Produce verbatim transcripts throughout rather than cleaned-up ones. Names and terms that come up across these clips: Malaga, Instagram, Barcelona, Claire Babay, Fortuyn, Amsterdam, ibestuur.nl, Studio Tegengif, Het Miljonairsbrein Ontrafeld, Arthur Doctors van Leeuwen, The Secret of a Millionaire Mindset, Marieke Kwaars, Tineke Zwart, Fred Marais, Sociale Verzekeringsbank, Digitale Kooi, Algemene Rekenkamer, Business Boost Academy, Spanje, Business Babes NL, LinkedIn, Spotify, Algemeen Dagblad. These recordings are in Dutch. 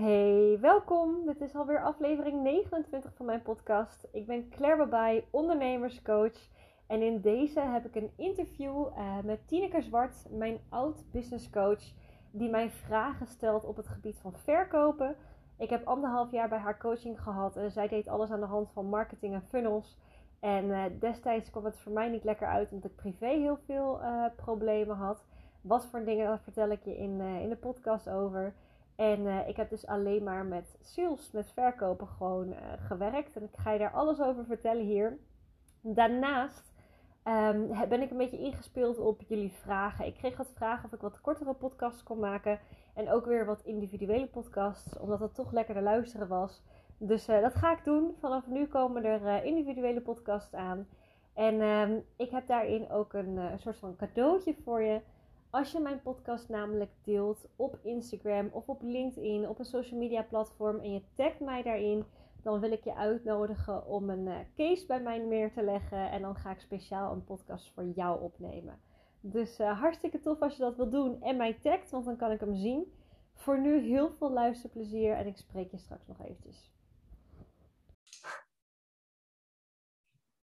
Hey, welkom. Dit is alweer aflevering negenentwintig van mijn podcast. Ik ben Claire Babay, ondernemerscoach. En in deze heb ik een interview uh, met Tineke Zwart, mijn oud-businesscoach, die mij vragen stelt op het gebied van verkopen. Ik heb anderhalf jaar bij haar coaching gehad en zij deed alles aan de hand van marketing en funnels. En uh, destijds kwam het voor mij niet lekker uit, omdat ik privé heel veel uh, problemen had. Wat voor dingen, dat vertel ik je in, uh, in de podcast over. En uh, ik heb dus alleen maar met sales, met verkopen gewoon uh, gewerkt. En ik ga je daar alles over vertellen hier. Daarnaast um, ben ik een beetje ingespeeld op jullie vragen. Ik kreeg wat vragen of ik wat kortere podcasts kon maken. En ook weer wat individuele podcasts, omdat het toch lekker te luisteren was. Dus uh, dat ga ik doen. Vanaf nu komen er uh, individuele podcasts aan. En um, ik heb daarin ook een uh, soort van cadeautje voor je. Als je mijn podcast namelijk deelt op Instagram of op LinkedIn, op een social media platform en je tagt mij daarin, dan wil ik je uitnodigen om een case bij mij neer te leggen en dan ga ik speciaal een podcast voor jou opnemen. Dus uh, hartstikke tof als je dat wilt doen en mij tagt, want dan kan ik hem zien. Voor nu heel veel luisterplezier en ik spreek je straks nog eventjes.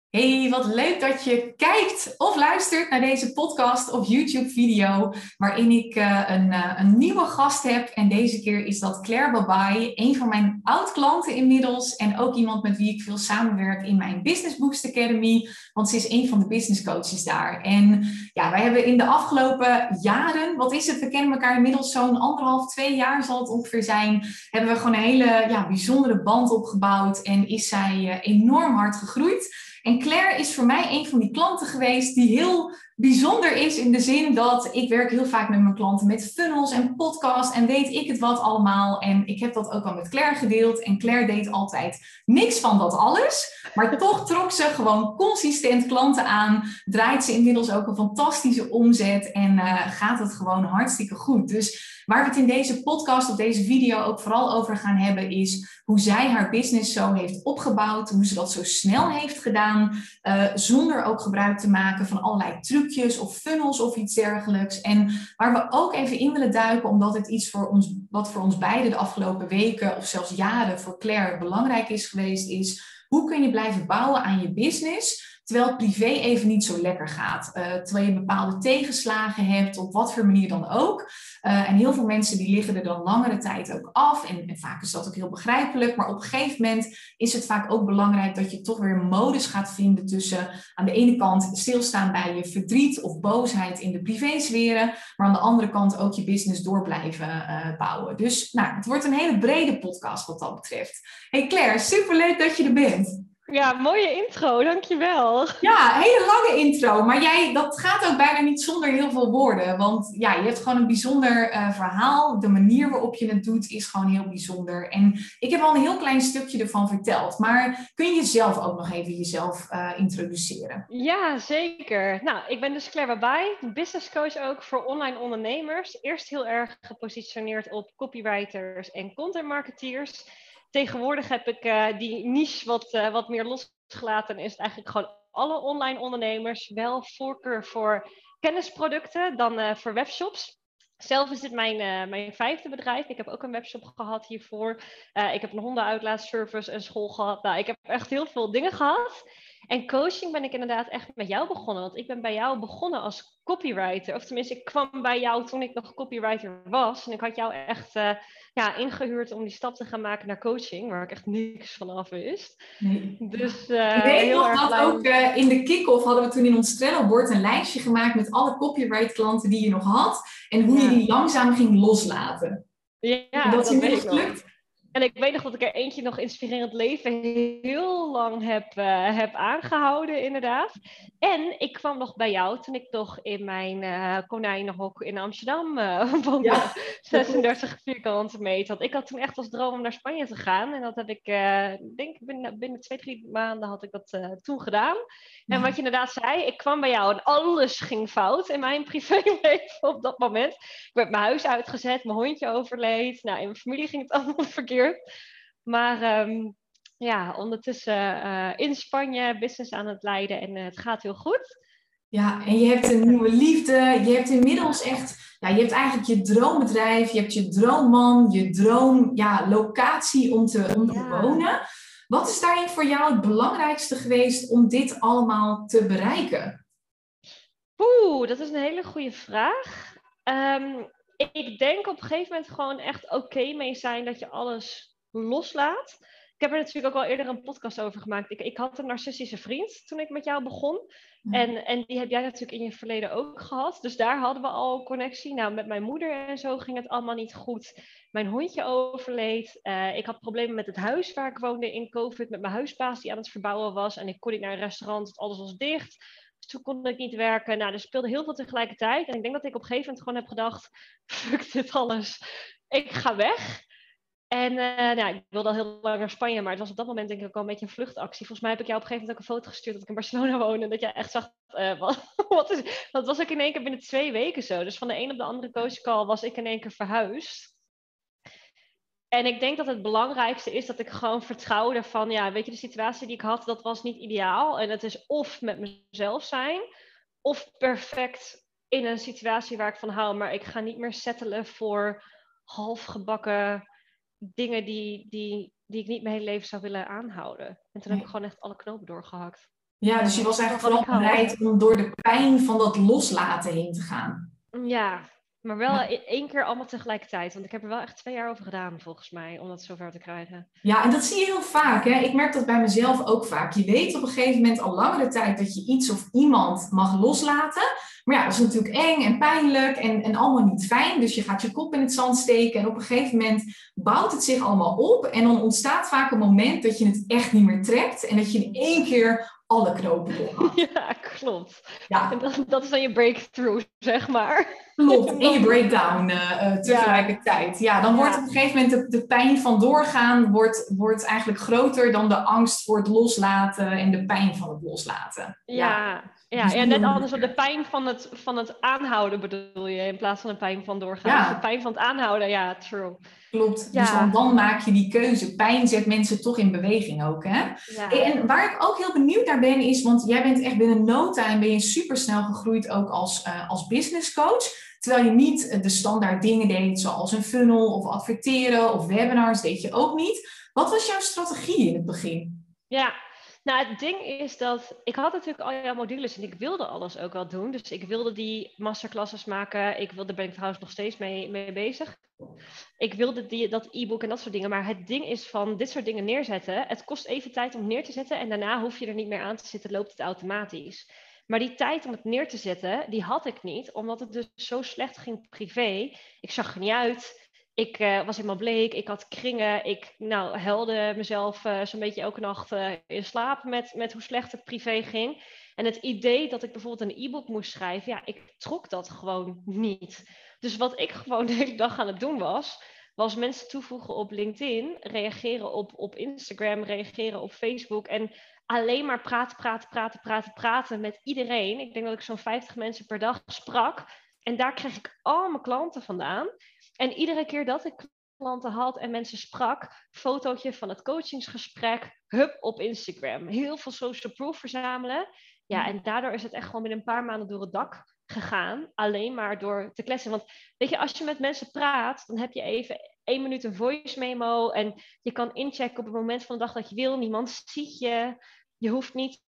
Hey, wat leuk dat je kijkt of luistert naar deze podcast of YouTube-video, waarin ik uh, een, uh, een nieuwe gast heb. En deze keer is dat Claire Babay, een van mijn oud-klanten inmiddels en ook iemand met wie ik veel samenwerk in mijn Business Boost Academy, want ze is een van de business coaches daar. En ja, wij hebben in de afgelopen jaren, wat is het, we kennen elkaar inmiddels zo'n anderhalf, twee jaar zal het ongeveer zijn, hebben we gewoon een hele ja, bijzondere band opgebouwd en is zij uh, enorm hard gegroeid. En Claire is voor mij een van die klanten geweest die heel bijzonder is in de zin dat ik werk heel vaak met mijn klanten met funnels en podcast en weet ik het wat allemaal. En ik heb dat ook al met Claire gedeeld en Claire deed altijd niks van dat alles. Maar toch trok ze gewoon consistent klanten aan, draait ze inmiddels ook een fantastische omzet en uh, gaat het gewoon hartstikke goed. Dus waar we het in deze podcast, op deze video ook vooral over gaan hebben is hoe zij haar business zo heeft opgebouwd, hoe ze dat zo snel heeft gedaan, uh, zonder ook gebruik te maken van allerlei trucjes of funnels of iets dergelijks. En waar we ook even in willen duiken, omdat het iets voor ons, wat voor ons beiden de afgelopen weken of zelfs jaren voor Claire belangrijk is geweest, is hoe kun je blijven bouwen aan je business terwijl het privé even niet zo lekker gaat. Uh, terwijl je bepaalde tegenslagen hebt, op wat voor manier dan ook. Uh, en heel veel mensen die liggen er dan langere tijd ook af. En, en vaak is dat ook heel begrijpelijk. Maar op een gegeven moment is het vaak ook belangrijk dat je toch weer modus gaat vinden tussen aan de ene kant stilstaan bij je verdriet of boosheid in de privésferen, maar aan de andere kant ook je business door blijven uh, bouwen. Dus nou, het wordt een hele brede podcast wat dat betreft. Hey Claire, superleuk dat je er bent. Ja, mooie intro, dankjewel. Ja, hele lange intro, maar jij, dat gaat ook bijna niet zonder heel veel woorden. Want ja, je hebt gewoon een bijzonder uh, verhaal. De manier waarop je het doet is gewoon heel bijzonder. En ik heb al een heel klein stukje ervan verteld. Maar kun je zelf ook nog even jezelf uh, introduceren? Ja, zeker. Nou, ik ben dus Claire Babay, business coach ook voor online ondernemers. Eerst heel erg gepositioneerd op copywriters en content marketeers. Tegenwoordig heb ik uh, die niche wat, uh, wat meer losgelaten en is het eigenlijk gewoon alle online ondernemers wel voorkeur voor kennisproducten dan uh, voor webshops. Zelf is dit mijn, uh, mijn vijfde bedrijf. Ik heb ook een webshop gehad hiervoor. Uh, ik heb een hondenuitlaatservice en school gehad. Nou, ik heb echt heel veel dingen gehad. En coaching ben ik inderdaad echt met jou begonnen. Want ik ben bij jou begonnen als copywriter. Of tenminste, ik kwam bij jou toen ik nog copywriter was. En ik had jou echt uh, ja, ingehuurd om die stap te gaan maken naar coaching. Waar ik echt niks van af wist. Nee. Dus, uh, ik weet heel nog erg dat lang... ook uh, in de kick-off hadden we toen in ons Trello-bord een lijstje gemaakt met alle copyright klanten die je nog had. En hoe ja. je die langzaam ging loslaten. Ja, en dat, dat is weet ik nog. En ik weet nog dat ik er eentje nog inspirerend leven heel lang heb, uh, heb aangehouden, inderdaad. En ik kwam nog bij jou toen ik nog in mijn uh, konijnenhok in Amsterdam uh, woonde. Ja. zesendertig vierkante meter. Want ik had toen echt als droom om naar Spanje te gaan. En dat heb ik, uh, denk binnen, binnen twee, drie maanden had ik dat uh, toen gedaan. En wat je inderdaad zei, ik kwam bij jou en alles ging fout in mijn privéleven op dat moment. Ik werd mijn huis uitgezet, mijn hondje overleed. Nou, in mijn familie ging het allemaal verkeerd. Maar um, ja, ondertussen uh, in Spanje business aan het leiden en uh, het gaat heel goed. Ja, en je hebt een nieuwe liefde. Je hebt inmiddels echt... Ja, je hebt eigenlijk je droombedrijf. Je hebt je droomman. Je droom, ja, locatie om te, om te ja. wonen. Wat is daarin voor jou het belangrijkste geweest om dit allemaal te bereiken? Oeh, dat is een hele goede vraag. Um, ik denk op een gegeven moment gewoon echt oké okay mee zijn dat je alles loslaat. Ik heb er natuurlijk ook al eerder een podcast over gemaakt. Ik, ik had een narcistische vriend toen ik met jou begon. En, en die heb jij natuurlijk in je verleden ook gehad. Dus daar hadden we al connectie. Nou, met mijn moeder en zo ging het allemaal niet goed. Mijn hondje overleed. Uh, ik had problemen met het huis waar ik woonde in COVID. Met mijn huisbaas die aan het verbouwen was. En ik kon niet naar een restaurant. Alles was dicht. Dus toen kon ik niet werken. Nou, er speelde heel veel tegelijkertijd. En ik denk dat ik op een gegeven moment gewoon heb gedacht... Fuck dit alles. Ik ga weg. En uh, nou, ik wilde al heel lang naar Spanje, maar het was op dat moment denk ik ook al een beetje een vluchtactie. Volgens mij heb ik jou op een gegeven moment ook een foto gestuurd dat ik in Barcelona woon. En dat jij echt zag, uh, wat, wat is, dat was ik in één keer binnen twee weken zo. Dus van de een op de andere coachcall was ik in één keer verhuisd. En ik denk dat het belangrijkste is dat ik gewoon vertrouwde van, ja, weet je, de situatie die ik had, dat was niet ideaal. En dat is of met mezelf zijn, of perfect in een situatie waar ik van hou. Maar ik ga niet meer settelen voor halfgebakken... dingen die, die, die ik niet mijn hele leven zou willen aanhouden. En toen nee. heb ik gewoon echt alle knopen doorgehakt. Ja, dus je was eigenlijk ja, vooral bereid om door de pijn van dat loslaten heen te gaan. Ja, maar wel ja. één keer allemaal tegelijkertijd. Want ik heb er wel echt twee jaar over gedaan, volgens mij, om dat zover te krijgen. Ja, en dat zie je heel vaak. Hè? Ik merk dat bij mezelf ook vaak. Je weet op een gegeven moment al langere tijd dat je iets of iemand mag loslaten. Maar ja, dat is natuurlijk eng en pijnlijk en, en allemaal niet fijn. Dus je gaat je kop in het zand steken. En op een gegeven moment bouwt het zich allemaal op. En dan ontstaat vaak een moment dat je het echt niet meer trekt. En dat je in één keer... alle knopen door. Ja, klopt. Ja. En dat, dat is dan je breakthrough, zeg maar. Klopt, en je breakdown uh, tegelijkertijd. Ja, ja dan ja. wordt op een gegeven moment de, de pijn van doorgaan... Wordt, wordt eigenlijk groter dan de angst voor het loslaten... en de pijn van het loslaten. Ja, ja. Dus ja, ja net anders dan de pijn van het, van het aanhouden bedoel je... in plaats van de pijn van doorgaan. Ja. Dus de pijn van het aanhouden, ja, true. Klopt, ja. Dus dan, dan maak je die keuze. Pijn zet mensen toch in beweging ook, hè? Ja. En waar ik ook heel benieuwd naar ben is, want jij bent echt binnen no time ben je supersnel gegroeid ook als, uh, als business coach. Terwijl je niet de standaard dingen deed, zoals een funnel of adverteren of webinars, deed je ook niet. Wat was jouw strategie in het begin? Ja, nou het ding is dat ik had natuurlijk al jouw modules en ik wilde alles ook wel doen. Dus ik wilde die masterclasses maken. Ik wilde, daar ben ik trouwens nog steeds mee, mee bezig. Ik wilde die, dat e-book en dat soort dingen. Maar het ding is van dit soort dingen neerzetten. Het kost even tijd om het neer te zetten. En daarna hoef je er niet meer aan te zitten. Loopt het automatisch. Maar die tijd om het neer te zetten, die had ik niet. Omdat het dus zo slecht ging privé. Ik zag er niet uit. Ik uh, was helemaal bleek. Ik had kringen. Ik nou, huilde mezelf uh, zo'n beetje elke nacht uh, in slaap met, met hoe slecht het privé ging. En het idee dat ik bijvoorbeeld een e-book moest schrijven. Ja, ik trok dat gewoon niet. Dus wat ik gewoon de hele dag aan het doen was, was mensen toevoegen op LinkedIn, reageren op, op Instagram, reageren op Facebook en alleen maar praten, praten, praten, praten, praten met iedereen. Ik denk dat ik zo'n vijftig mensen per dag sprak en daar kreeg ik al mijn klanten vandaan. En iedere keer dat ik klanten had en mensen sprak, fotootje van het coachingsgesprek, hup op Instagram. Heel veel social proof verzamelen. Ja, en daardoor is het echt gewoon binnen een paar maanden door het dak gegaan, alleen maar door te kletsen. Want weet je, als je met mensen praat, dan heb je even één minuut een voice memo en je kan inchecken op het moment van de dag dat je wil. Niemand ziet je. Je hoeft niet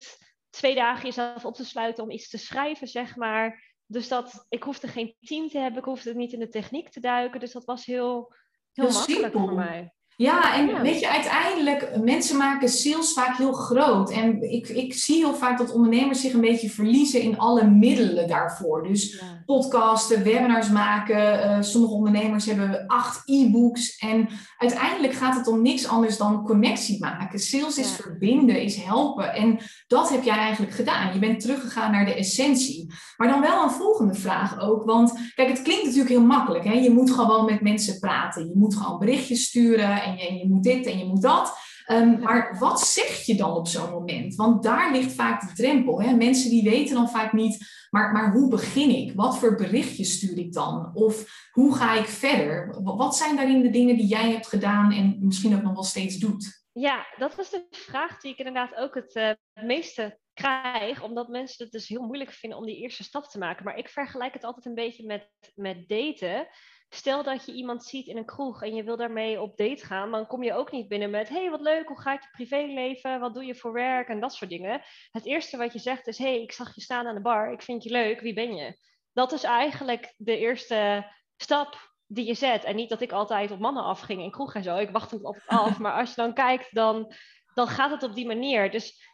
twee dagen jezelf op te sluiten om iets te schrijven, zeg maar. Dus dat, ik hoefde geen team te hebben, ik hoefde niet in de techniek te duiken. Dus dat was heel, heel, heel makkelijk voor mij. Ja, en ja. weet je, uiteindelijk, mensen maken sales vaak heel groot. En ik, ik zie heel vaak dat ondernemers zich een beetje verliezen in alle middelen daarvoor. Dus ja. podcasten, webinars maken. Uh, sommige ondernemers hebben acht e-books. En uiteindelijk gaat het om niks anders dan connectie maken. Sales ja. is verbinden, is helpen. En dat heb jij eigenlijk gedaan. Je bent teruggegaan naar de essentie. Maar dan wel een volgende vraag ook. Want kijk, het klinkt natuurlijk heel makkelijk. Hè? Je moet gewoon met mensen praten. Je moet gewoon berichtjes sturen. En je, en je moet dit en je moet dat. Um, maar wat zeg je dan op zo'n moment? Want daar ligt vaak de drempel. Hè? Mensen die weten dan vaak niet, maar, maar hoe begin ik? Wat voor berichtjes stuur ik dan? Of hoe ga ik verder? Wat zijn daarin de dingen die jij hebt gedaan en misschien ook nog wel steeds doet? Ja, dat was de vraag die ik inderdaad ook het uh, meeste krijg, omdat mensen het dus heel moeilijk vinden om die eerste stap te maken. Maar ik vergelijk het altijd een beetje met, met daten. Stel dat je iemand ziet in een kroeg en je wil daarmee op date gaan, dan kom je ook niet binnen met, hey, wat leuk, hoe gaat je privéleven, wat doe je voor werk en dat soort dingen. Het eerste wat je zegt is, hey, ik zag je staan aan de bar, ik vind je leuk, wie ben je? Dat is eigenlijk de eerste stap die je zet. En niet dat ik altijd op mannen afging in kroeg en zo, ik wachtte het altijd af, maar als je dan kijkt, dan, dan gaat het op die manier. Dus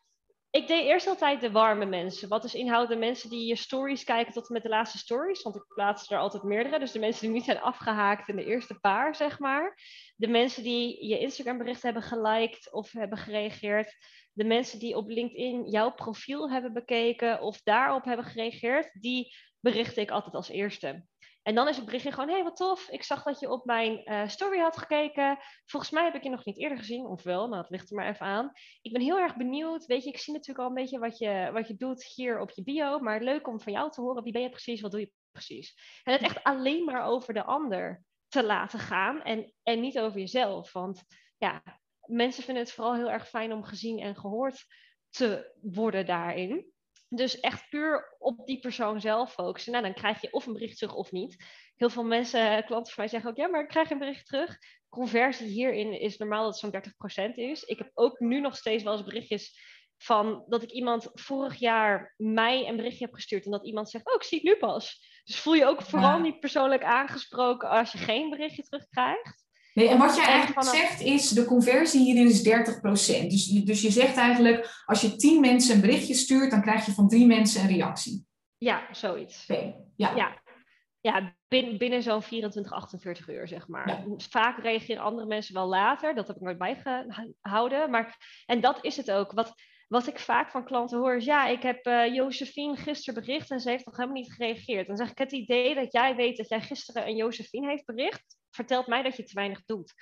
ik deed eerst altijd de warme mensen. Wat dus inhoudt de mensen die je stories kijken tot en met de laatste stories. Want ik plaats er altijd meerdere. Dus de mensen die niet zijn afgehaakt in de eerste paar, zeg maar. De mensen die je Instagram bericht hebben geliked of hebben gereageerd. De mensen die op LinkedIn jouw profiel hebben bekeken of daarop hebben gereageerd. Die bericht ik altijd als eerste. En dan is het berichtje gewoon, hé, hey, wat tof. Ik zag dat je op mijn uh, story had gekeken. Volgens mij heb ik je nog niet eerder gezien, of wel. Nou, dat ligt er maar even aan. Ik ben heel erg benieuwd. Weet je, ik zie natuurlijk al een beetje wat je, wat je doet hier op je bio. Maar leuk om van jou te horen. Wie ben je precies? Wat doe je precies? En het echt alleen maar over de ander te laten gaan. En, en niet over jezelf. Want ja, mensen vinden het vooral heel erg fijn om gezien en gehoord te worden daarin. Dus echt puur op die persoon zelf focussen. Nou, dan krijg je of een bericht terug of niet. Heel veel mensen, klanten van mij zeggen ook, ja, maar ik krijg een bericht terug. Conversie hierin is normaal dat het zo'n dertig procent is. Ik heb ook nu nog steeds wel eens berichtjes van dat ik iemand vorig jaar mei een berichtje heb gestuurd. En dat iemand zegt, oh, ik zie het nu pas. Dus voel je ook vooral ja. niet persoonlijk aangesproken als je geen berichtje terugkrijgt. Nee, en wat jij eigenlijk zegt is, de conversie hierin is dertig procent. Dus, dus je zegt eigenlijk, als je tien mensen een berichtje stuurt, dan krijg je van drie mensen een reactie. Ja, zoiets. Okay. Ja. Ja. Ja, binnen, binnen zo'n vierentwintig, achtenveertig uur, zeg maar. Ja. Vaak reageren andere mensen wel later, dat heb ik nooit bijgehouden. Maar, en dat is het ook. Wat, wat ik vaak van klanten hoor is, ja, ik heb uh, Josephine gisteren bericht en ze heeft nog helemaal niet gereageerd. Dan zeg ik, het idee dat jij weet dat jij gisteren een Josephine heeft bericht, vertelt mij dat je te weinig doet.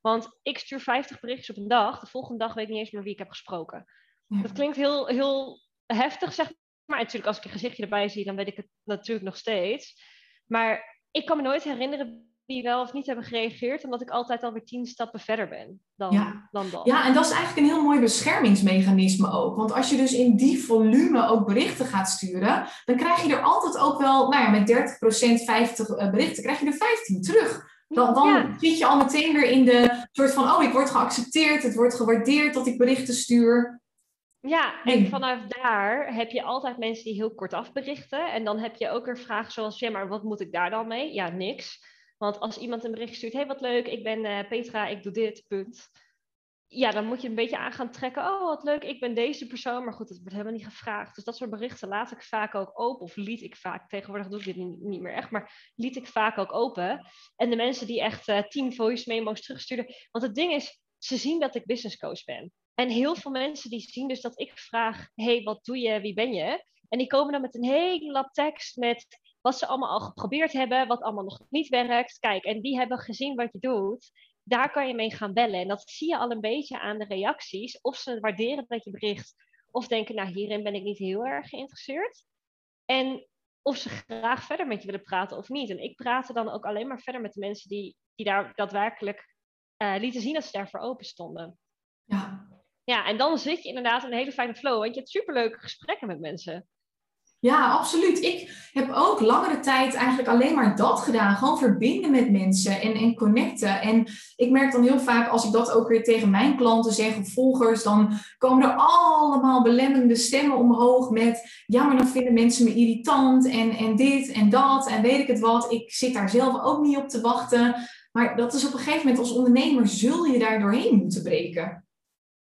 Want ik stuur vijftig berichtjes op een dag. De volgende dag weet ik niet eens meer wie ik heb gesproken. Ja. Dat klinkt heel, heel heftig, zeg maar. En natuurlijk, als ik een gezichtje erbij zie, dan weet ik het natuurlijk nog steeds. Maar ik kan me nooit herinneren die wel of niet hebben gereageerd, omdat ik altijd alweer tien stappen verder ben dan, ja. dan dat. Ja, en dat is eigenlijk een heel mooi beschermingsmechanisme ook. Want als je dus in die volume ook berichten gaat sturen, dan krijg je er altijd ook wel, nou ja, met dertig procent, vijftig berichten, krijg je er vijftien terug. Dan, dan ja. zit je al meteen weer in de soort van, oh, ik word geaccepteerd, het wordt gewaardeerd dat ik berichten stuur. Ja, en vanaf daar heb je altijd mensen die heel kort afberichten. En dan heb je ook weer vragen zoals, ja, maar wat moet ik daar dan mee? Ja, niks. Want als iemand een bericht stuurt, hé, hey, wat leuk, ik ben uh, Petra, ik doe dit, punt. Ja, dan moet je een beetje aan gaan trekken. Oh, wat leuk, ik ben deze persoon. Maar goed, dat wordt helemaal niet gevraagd. Dus dat soort berichten laat ik vaak ook open. Of liet ik vaak, tegenwoordig doe ik dit niet, niet meer echt. Maar liet ik vaak ook open. En de mensen die echt uh, tien voice memo's terugsturen. Want het ding is, ze zien dat ik business coach ben. En heel veel mensen die zien dus dat ik vraag, hey, wat doe je, wie ben je? En die komen dan met een hele lap tekst met wat ze allemaal al geprobeerd hebben. Wat allemaal nog niet werkt. Kijk, en die hebben gezien wat je doet. Daar kan je mee gaan bellen. En dat zie je al een beetje aan de reacties. Of ze waarderen dat je bericht. Of denken, nou, hierin ben ik niet heel erg geïnteresseerd. En of ze graag verder met je willen praten of niet. En ik praat dan ook alleen maar verder met de mensen die, die daar daadwerkelijk uh, lieten zien dat ze daarvoor open stonden. Ja. Ja, en dan zit je inderdaad in een hele fijne flow. Want je hebt superleuke gesprekken met mensen. Ja, absoluut. Ik heb ook langere tijd eigenlijk alleen maar dat gedaan. Gewoon verbinden met mensen en, en connecten. En ik merk dan heel vaak, als ik dat ook weer tegen mijn klanten zeg of volgers, dan komen er allemaal belemmerende stemmen omhoog met, ja, maar dan vinden mensen me irritant en, en dit en dat en weet ik het wat. Ik zit daar zelf ook niet op te wachten. Maar dat is op een gegeven moment, als ondernemer zul je daar doorheen moeten breken.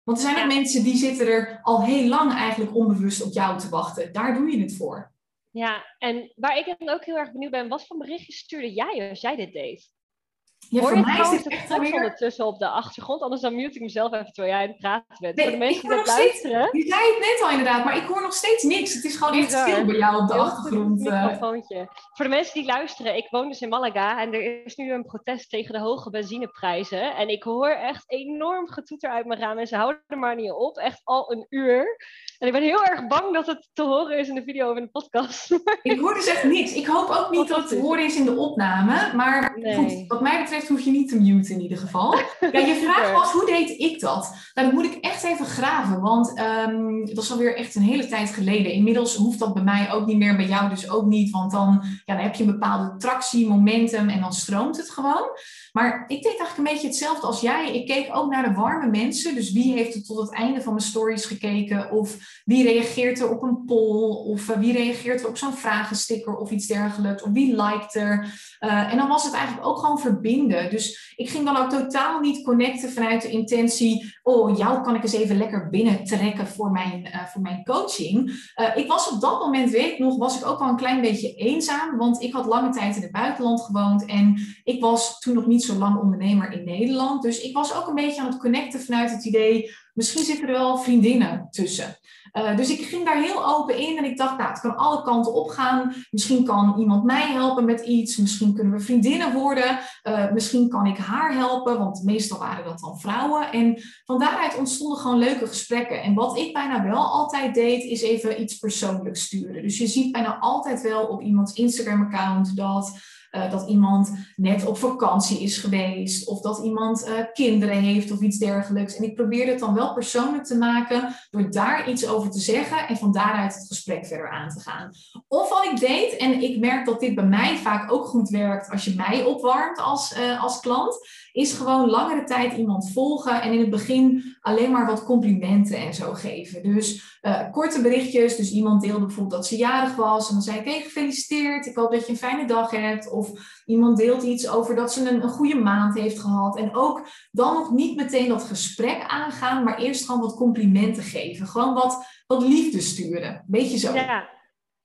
Want er zijn ook ja. mensen die zitten er al heel lang eigenlijk onbewust op jou te wachten. Daar doe je het voor. Ja, en waar ik dan ook heel erg benieuwd ben, wat voor berichtjes stuurde jij als jij dit deed? Ja, hoor voor je mij is dit echt alweer ondertussen op de achtergrond, anders dan mute ik mezelf even terwijl jij aan het praten bent. Nee, voor de mensen die dat luisteren. Je zei het net al inderdaad, maar ik hoor nog steeds niks. Het is gewoon echt stil bij jou op de achtergrond. Voor de mensen die luisteren, ik woon dus in Malaga en er is nu een protest tegen de hoge benzineprijzen. En ik hoor echt enorm getoeter uit mijn raam en ze houden er maar niet op. Echt al een uur. En ik ben heel erg bang dat het te horen is in de video of in de podcast. Ik hoor dus echt niks. Ik hoop ook niet dat het te horen is in de opname. Maar nee. Goed, wat mij betreft hoef je niet te muten in ieder geval. Ja, je vraag was, hoe deed ik dat? Nou, dat moet ik echt even graven. Want um, dat is alweer echt een hele tijd geleden. Inmiddels hoeft dat bij mij ook niet meer. Bij jou dus ook niet. Want dan, ja, dan heb je een bepaalde tractie, momentum en dan stroomt het gewoon. Maar ik deed eigenlijk een beetje hetzelfde als jij. Ik keek ook naar de warme mensen. Dus wie heeft er tot het einde van mijn stories gekeken? Of wie reageert er op een poll? Of uh, wie reageert er op zo'n vragensticker of iets dergelijks? Of wie liked er? Uh, en dan was het eigenlijk ook gewoon verbinden. Dus ik ging dan ook totaal niet connecten vanuit de intentie... oh, jou kan ik eens even lekker binnentrekken voor mijn, uh, voor mijn coaching. Uh, ik was op dat moment, weet ik nog, was ik ook wel een klein beetje eenzaam. Want ik had lange tijd in het buitenland gewoond. En ik was toen nog niet zo lang ondernemer in Nederland. Dus ik was ook een beetje aan het connecten vanuit het idee... misschien zitten er wel vriendinnen tussen. Uh, dus ik ging daar heel open in en ik dacht, nou, het kan alle kanten opgaan. Misschien kan iemand mij helpen met iets. Misschien kunnen we vriendinnen worden. Uh, misschien kan ik haar helpen, want meestal waren dat dan vrouwen. En van daaruit ontstonden gewoon leuke gesprekken. En wat ik bijna wel altijd deed, is even iets persoonlijks sturen. Dus je ziet bijna altijd wel op iemands Instagram-account dat... Uh, dat iemand net op vakantie is geweest. Of dat iemand uh, kinderen heeft of iets dergelijks. En ik probeerde het dan wel persoonlijk te maken. Door daar iets over te zeggen. En van daaruit het gesprek verder aan te gaan. Of wat ik deed. En ik merk dat dit bij mij vaak ook goed werkt. Als je mij opwarmt als, uh, als klant. Is gewoon langere tijd iemand volgen. En in het begin alleen maar wat complimenten en zo geven. Dus uh, korte berichtjes. Dus iemand deelde bijvoorbeeld dat ze jarig was. En dan zei ik, hey, gefeliciteerd. Ik hoop dat je een fijne dag hebt. Of Of iemand deelt iets over dat ze een, een goede maand heeft gehad. En ook dan nog niet meteen dat gesprek aangaan. Maar eerst gewoon wat complimenten geven. Gewoon wat, wat liefde sturen. Beetje zo. Ja, ja,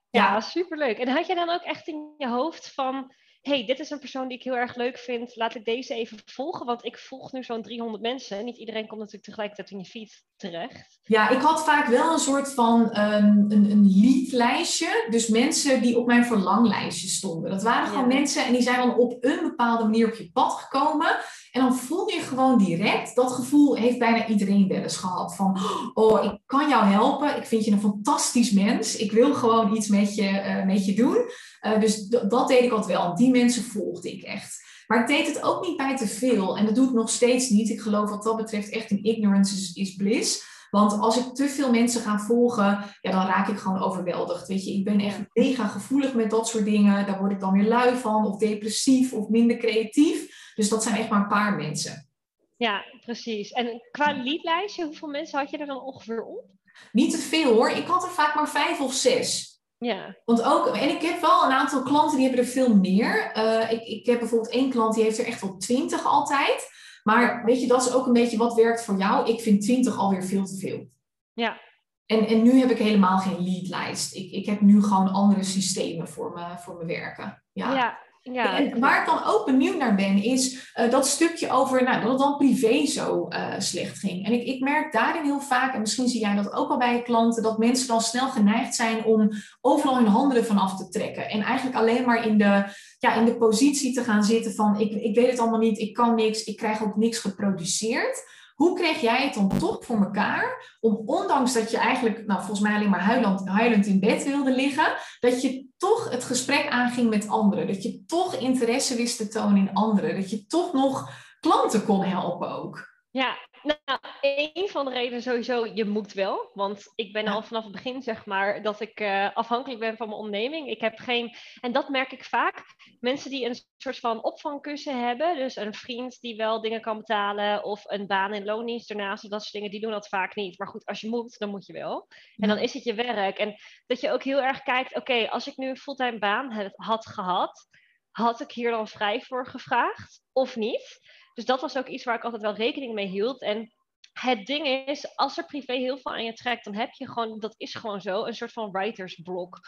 ja, superleuk. En had je dan ook echt in je hoofd van... hey, dit is een persoon die ik heel erg leuk vind. Laat ik deze even volgen. Want ik volg nu zo'n driehonderd mensen. Niet iedereen komt natuurlijk tegelijkertijd in je feed terecht. Ja, ik had vaak wel een soort van um, een, een leadlijstje. Dus mensen die op mijn verlanglijstje stonden. Dat waren gewoon ja. mensen en die zijn dan op een bepaalde manier op je pad gekomen. En dan voel je gewoon direct, dat gevoel heeft bijna iedereen wel eens gehad. Van, oh, ik kan jou helpen. Ik vind je een fantastisch mens. Ik wil gewoon iets met je, uh, met je doen. Uh, dus d- dat deed ik altijd wel. Die mensen volgde ik echt. Maar ik deed het ook niet bij te veel. En dat doe ik nog steeds niet. Ik geloof wat dat betreft echt in ignorance is, is bliss. Want als ik te veel mensen ga volgen, ja, dan raak ik gewoon overweldigd. Weet je, ik ben echt mega gevoelig met dat soort dingen. Daar word ik dan weer lui van, of depressief, of minder creatief. Dus dat zijn echt maar een paar mensen. Ja, precies. En qua leadlijstje, hoeveel mensen had je er dan ongeveer op? Niet te veel hoor. Ik had er vaak maar vijf of zes. Ja. Want ook, en ik heb wel een aantal klanten, die hebben er veel meer. Uh, ik, ik heb bijvoorbeeld één klant, die heeft er echt wel twintig altijd. Maar weet je, dat is ook een beetje wat werkt voor jou. Ik vind twintig alweer veel te veel. Ja. En, en nu heb ik helemaal geen leadlijst. Ik, ik heb nu gewoon andere systemen voor me, voor mijn werken. Ja. ja. Ja, en waar ik dan ook benieuwd naar ben, is uh, dat stukje over nou, dat het dan privé zo uh, slecht ging. En ik, ik merk daarin heel vaak, en misschien zie jij dat ook al bij je klanten, dat mensen dan snel geneigd zijn om overal hun handen ervan af te trekken. En eigenlijk alleen maar in de, ja, in de positie te gaan zitten van ik, ik weet het allemaal niet, ik kan niks, ik krijg ook niks geproduceerd. Hoe kreeg jij het dan toch voor elkaar om, ondanks dat je eigenlijk, nou, volgens mij alleen maar huilend, huilend in bed wilde liggen, dat je toch het gesprek aanging met anderen, dat je toch interesse wist te tonen in anderen, dat je toch nog klanten kon helpen ook? Ja, nou, een van de redenen sowieso, je moet wel. Want ik ben al vanaf het begin, zeg maar, dat ik uh, afhankelijk ben van mijn onderneming. Ik heb geen, en dat merk ik vaak, mensen die een soort van opvangkussen hebben. Dus een vriend die wel dingen kan betalen of een baan in loondienst ernaast. Of dat soort dingen, die doen dat vaak niet. Maar goed, als je moet, dan moet je wel. En dan is het je werk. En dat je ook heel erg kijkt, oké, okay, als ik nu een fulltime baan had gehad, had ik hier dan vrij voor gevraagd of niet? Dus dat was ook iets waar ik altijd wel rekening mee hield. En het ding is, als er privé heel veel aan je trekt, dan heb je gewoon, dat is gewoon zo, een soort van writersblok.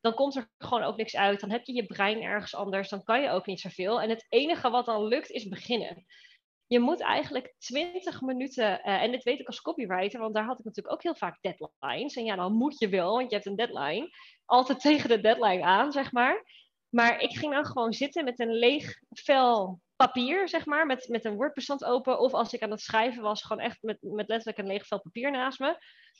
Dan komt er gewoon ook niks uit. Dan heb je je brein ergens anders. Dan kan je ook niet zoveel. En het enige wat dan lukt, is beginnen. Je moet eigenlijk twintig minuten, uh, en dit weet ik als copywriter, want daar had ik natuurlijk ook heel vaak deadlines. En ja, dan moet je wel, want je hebt een deadline. Altijd tegen de deadline aan, zeg maar. Maar ik ging dan gewoon zitten met een leeg vel papier, zeg maar, met, met een Word-bestand open. Of als ik aan het schrijven was, gewoon echt met, met letterlijk een leeg vel papier naast me.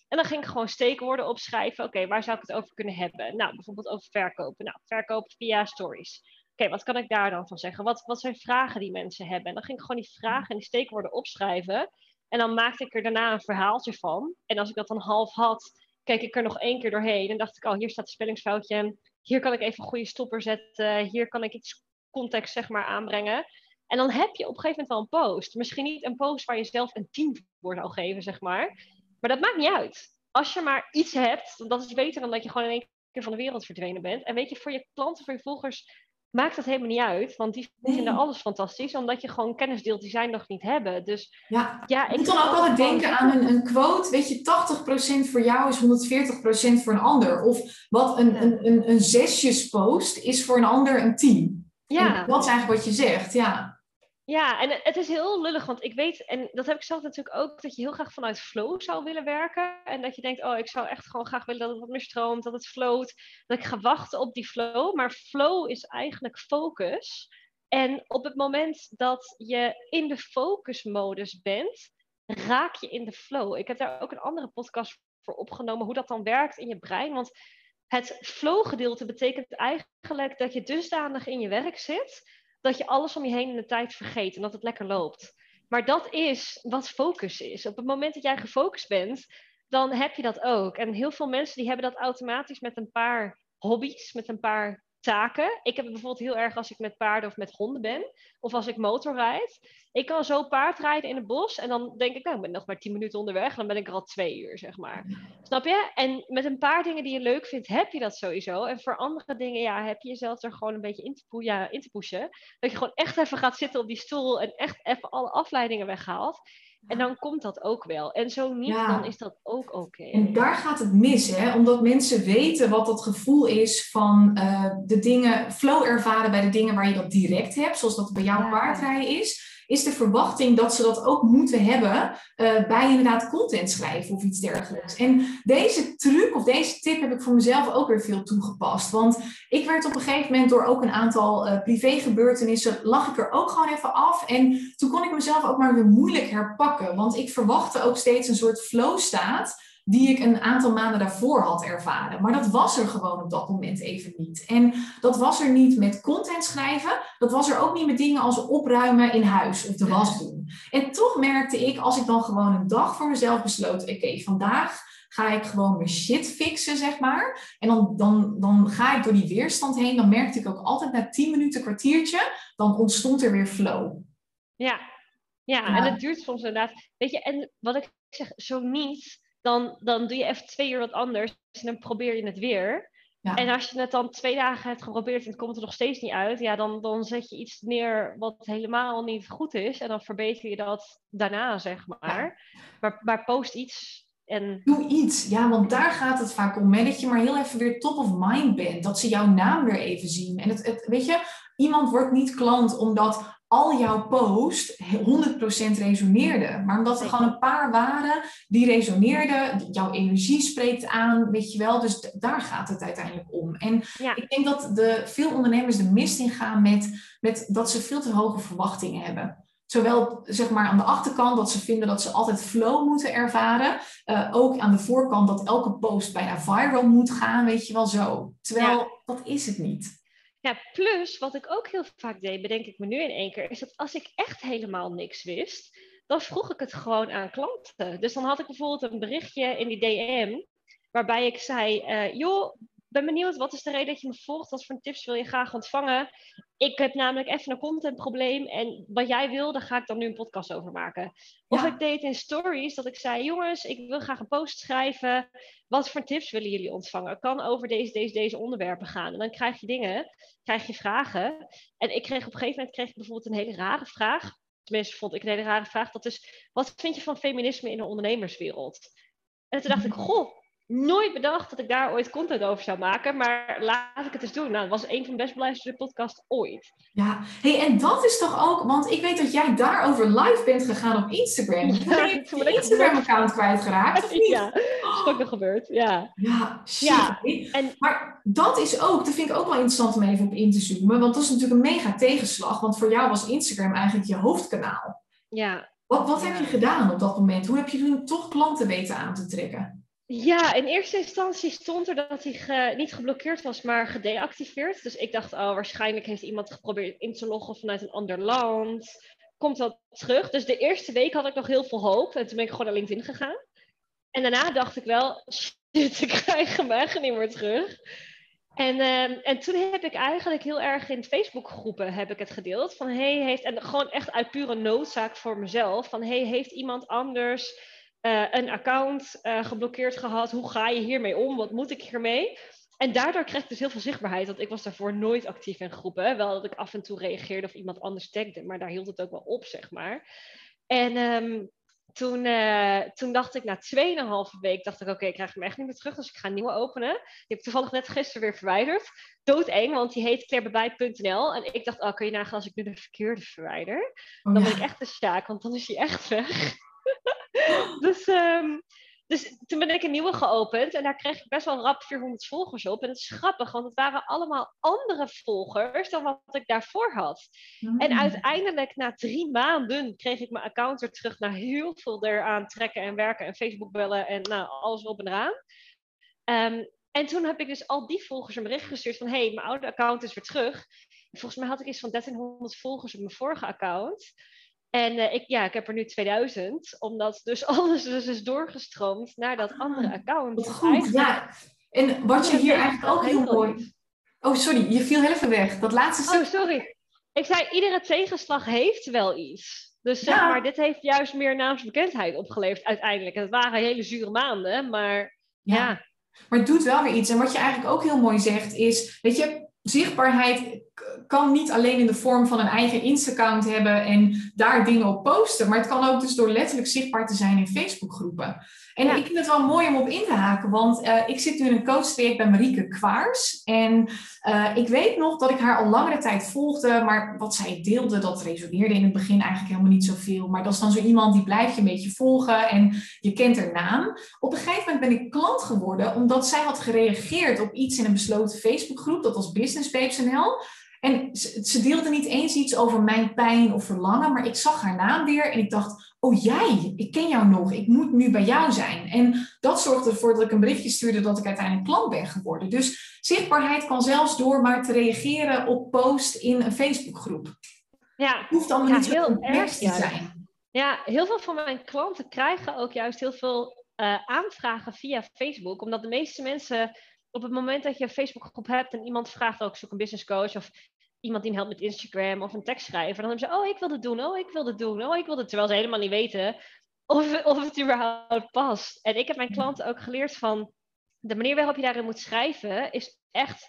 En dan ging ik gewoon steekwoorden opschrijven. Oké, okay, waar zou ik het over kunnen hebben? Nou, bijvoorbeeld over verkopen. Nou, verkopen via stories. Oké, okay, wat kan ik daar dan van zeggen? Wat, wat zijn vragen die mensen hebben? En dan ging ik gewoon die vragen en die steekwoorden opschrijven. En dan maakte ik er daarna een verhaaltje van. En als ik dat dan half had, keek ik er nog één keer doorheen. En dacht ik, oh, hier staat een spellingsfoutje. Hier kan ik even een goede stopper zetten. Hier kan ik iets context, zeg maar, aanbrengen. En dan heb je op een gegeven moment wel een post. Misschien niet een post waar je zelf een tien voor zou geven, zeg maar. Maar dat maakt niet uit. Als je maar iets hebt, dat is beter dan dat je gewoon in één keer van de wereld verdwenen bent. En weet je, voor je klanten, voor je volgers, maakt dat helemaal niet uit. Want die vinden nee. alles fantastisch. Omdat je gewoon kennis deelt die zij nog niet hebben. Dus ja, ja ik moet dan ook altijd denken aan een, een quote. Weet je, tachtig procent voor jou is honderdveertig procent voor een ander. Of wat een, ja. een, een, een zesjespost is voor een ander een tien. Ja. En dat is eigenlijk wat je zegt, ja. Ja, en het is heel lullig, want ik weet, en dat heb ik zelf natuurlijk ook, dat je heel graag vanuit flow zou willen werken. En dat je denkt, oh, ik zou echt gewoon graag willen dat het wat meer stroomt, dat het float, dat ik ga wachten op die flow. Maar flow is eigenlijk focus. En op het moment dat je in de focusmodus bent, raak je in de flow. Ik heb daar ook een andere podcast voor opgenomen, hoe dat dan werkt in je brein. Want het flow-gedeelte betekent eigenlijk dat je dusdanig in je werk zit, dat je alles om je heen in de tijd vergeet en dat het lekker loopt. Maar dat is wat focus is. Op het moment dat jij gefocust bent, dan heb je dat ook. En heel veel mensen die hebben dat automatisch met een paar hobby's, met een paar taken. Ik heb het bijvoorbeeld heel erg als ik met paarden of met honden ben. Of als ik motorrijd. Ik kan zo paardrijden in het bos en dan denk ik, nou, ik ben nog maar tien minuten onderweg. Dan ben ik er al twee uur, zeg maar. Snap je? En met een paar dingen die je leuk vindt, heb je dat sowieso. En voor andere dingen, ja, heb je jezelf er gewoon een beetje in te, po- ja, in te pushen. Dat je gewoon echt even gaat zitten op die stoel en echt even alle afleidingen weghaalt. En dan komt dat ook wel. En zo niet, ja. dan is dat ook oké. Okay. En daar gaat het mis, hè? Omdat mensen weten wat dat gevoel is van uh, de dingen, flow ervaren bij de dingen waar je dat direct hebt, zoals dat bij jouw ja. paardrijden is. Is de verwachting dat ze dat ook moeten hebben uh, bij inderdaad content schrijven of iets dergelijks. En deze truc of deze tip heb ik voor mezelf ook weer veel toegepast. Want ik werd op een gegeven moment door ook een aantal uh, privégebeurtenissen, lag ik er ook gewoon even af. En toen kon ik mezelf ook maar weer moeilijk herpakken. Want ik verwachtte ook steeds een soort flow-staat die ik een aantal maanden daarvoor had ervaren. Maar dat was er gewoon op dat moment even niet. En dat was er niet met content schrijven. Dat was er ook niet met dingen als opruimen in huis of de was doen. En toch merkte ik, als ik dan gewoon een dag voor mezelf besloot, oké, okay, vandaag ga ik gewoon mijn shit fixen, zeg maar. En dan, dan, dan ga ik door die weerstand heen. Dan merkte ik ook altijd na tien minuten, kwartiertje, dan ontstond er weer flow. Ja, ja, ja. En het duurt soms inderdaad. Weet je, en wat ik zeg, zo niet... Dan, dan doe je even twee uur wat anders en dan probeer je het weer. Ja. En als je het dan twee dagen hebt geprobeerd en het komt er nog steeds niet uit, ja, dan, dan zet je iets neer wat helemaal niet goed is en dan verbeter je dat daarna, zeg maar. Ja. Maar, maar post iets. En... Doe iets, ja, want daar gaat het vaak om. Hè? Dat je maar heel even weer top of mind bent, dat ze jouw naam weer even zien. En het, het, weet je, iemand wordt niet klant omdat al jouw post honderd procent resoneerde. Maar omdat er gewoon een paar waren die resoneerden, jouw energie spreekt aan, weet je wel. Dus daar gaat het uiteindelijk om. En ja. ik denk dat de, veel ondernemers de mist in gaan met, met dat ze veel te hoge verwachtingen hebben. Zowel zeg maar aan de achterkant dat ze vinden dat ze altijd flow moeten ervaren. Uh, ook aan de voorkant dat elke post bijna viral moet gaan, weet je wel zo. Terwijl, ja. dat is het niet. Ja, plus, wat ik ook heel vaak deed, bedenk ik me nu in één keer, is dat als ik echt helemaal niks wist, dan vroeg ik het gewoon aan klanten. Dus dan had ik bijvoorbeeld een berichtje in die D M, waarbij ik zei, uh, joh, ben benieuwd, wat is de reden dat je me volgt? Wat voor tips wil je graag ontvangen? Ik heb namelijk even een contentprobleem en wat jij wil, daar ga ik dan nu een podcast over maken. Of ja. ik deed in stories dat ik zei, jongens, ik wil graag een post schrijven. Wat voor tips willen jullie ontvangen? Het kan over deze, deze, deze onderwerpen gaan. En dan krijg je dingen, krijg je vragen. En ik kreeg op een gegeven moment kreeg ik bijvoorbeeld een hele rare vraag. Tenminste, vond ik een hele rare vraag. Dat is, wat vind je van feminisme in de ondernemerswereld? En toen dacht ik, goh. nooit bedacht dat ik daar ooit content over zou maken. Maar laat ik het eens doen. Nou, dat was een van de best beluisterde podcasts ooit. Ja, hey, en dat is toch ook... Want ik weet dat jij daarover live bent gegaan op Instagram. Ja, ben je je Instagram-account kwijtgeraakt, of niet? Ja, dat is ook nog gebeurd, ja. Ja, shit. Ja, en... Maar dat is ook... Dat vind ik ook wel interessant om even op in te zoomen. Want dat is natuurlijk een mega tegenslag. Want voor jou was Instagram eigenlijk je hoofdkanaal. Ja. Wat, wat heb je gedaan op dat moment? Hoe heb je toen toch klanten weten aan te trekken? Ja, in eerste instantie stond er dat hij ge, niet geblokkeerd was, maar gedeactiveerd. Dus ik dacht, oh, waarschijnlijk heeft iemand geprobeerd in te loggen vanuit een ander land. Komt dat terug? Dus de eerste week had ik nog heel veel hoop. En toen ben ik gewoon naar LinkedIn gegaan. En daarna dacht ik wel, shit, ze krijgen me echt niet meer terug. En, uh, en toen heb ik eigenlijk heel erg in Facebookgroepen heb ik het gedeeld. Van, hey, heeft, en gewoon echt uit pure noodzaak voor mezelf. Van, hey, heeft iemand anders... Uh, een account uh, geblokkeerd gehad. Hoe ga je hiermee om? Wat moet ik hiermee? En daardoor kreeg ik dus heel veel zichtbaarheid. Want ik was daarvoor nooit actief in groepen. Wel dat ik af en toe reageerde of iemand anders tagde. Maar daar hield het ook wel op, zeg maar. En um, toen, uh, toen dacht ik na tweeënhalve week... dacht ik, oké, okay, ik krijg hem echt niet meer terug. Dus ik ga een nieuwe openen. Die heb ik toevallig net gisteren weer verwijderd. Doodeng, want die heet Claire Babay punt n l. En ik dacht, oh, kun je nagaan als ik nu de verkeerde verwijder? Dan ben ik echt de zaak, want dan is die echt weg. Dus, um, dus toen ben ik een nieuwe geopend en daar kreeg ik best wel rap vierhonderd volgers op. En het is grappig, want het waren allemaal andere volgers dan wat ik daarvoor had. Mm. En uiteindelijk na drie maanden kreeg ik mijn account weer terug naar heel veel eraan trekken en werken en Facebook bellen en nou, alles op en eraan. Um, en toen heb ik dus al die volgers een bericht gestuurd van hé, hey, mijn oude account is weer terug. En volgens mij had ik iets van dertienhonderd volgers op mijn vorige account. En uh, ik, ja, ik heb er nu tweeduizend, omdat dus alles dus is doorgestroomd naar dat andere account. Ah, goed, eigenlijk... ja. En wat je hier eigenlijk ook heel mooi... Oh, sorry, je viel heel even weg. Dat laatste stuk... Oh, sorry. Ik zei, iedere tegenslag heeft wel iets. Dus zeg ja. maar, dit heeft juist meer naamsbekendheid opgeleverd uiteindelijk. En het waren hele zure maanden, maar ja. ja. Maar het doet wel weer iets. En wat je eigenlijk ook heel mooi zegt is, weet je... Zichtbaarheid kan niet alleen in de vorm van een eigen Insta-account hebben en daar dingen op posten. Maar het kan ook dus door letterlijk zichtbaar te zijn in Facebookgroepen. En ja. ik vind het wel mooi om op in te haken, want uh, ik zit nu in een coachtraject bij Marieke Kwaars. En uh, ik weet nog dat ik haar al langere tijd volgde, maar wat zij deelde, dat resoneerde in het begin eigenlijk helemaal niet zoveel. Maar dat is dan zo iemand die blijft je een beetje volgen en je kent haar naam. Op een gegeven moment ben ik klant geworden, omdat zij had gereageerd op iets in een besloten Facebookgroep, dat was Business Babes N L. En ze deelde niet eens iets over mijn pijn of verlangen, maar ik zag haar naam weer en ik dacht, oh jij, ik ken jou nog, ik moet nu bij jou zijn. En dat zorgde ervoor dat ik een berichtje stuurde dat ik uiteindelijk klant ben geworden. Dus zichtbaarheid kan zelfs door maar te reageren op post in een Facebookgroep. Ja, het hoeft allemaal ja, niet heel erg te zijn. Ja, heel veel van mijn klanten krijgen ook juist heel veel uh, aanvragen via Facebook, omdat de meeste mensen... Op het moment dat je een Facebookgroep hebt en iemand vraagt ook, zoek een businesscoach of iemand die hem helpt met Instagram of een tekstschrijver. Dan hebben ze, oh ik wil dit doen, oh ik wil dit doen, oh ik wil dit. Terwijl ze helemaal niet weten of, of het überhaupt past. En ik heb mijn klanten ook geleerd van, de manier waarop je daarin moet schrijven is echt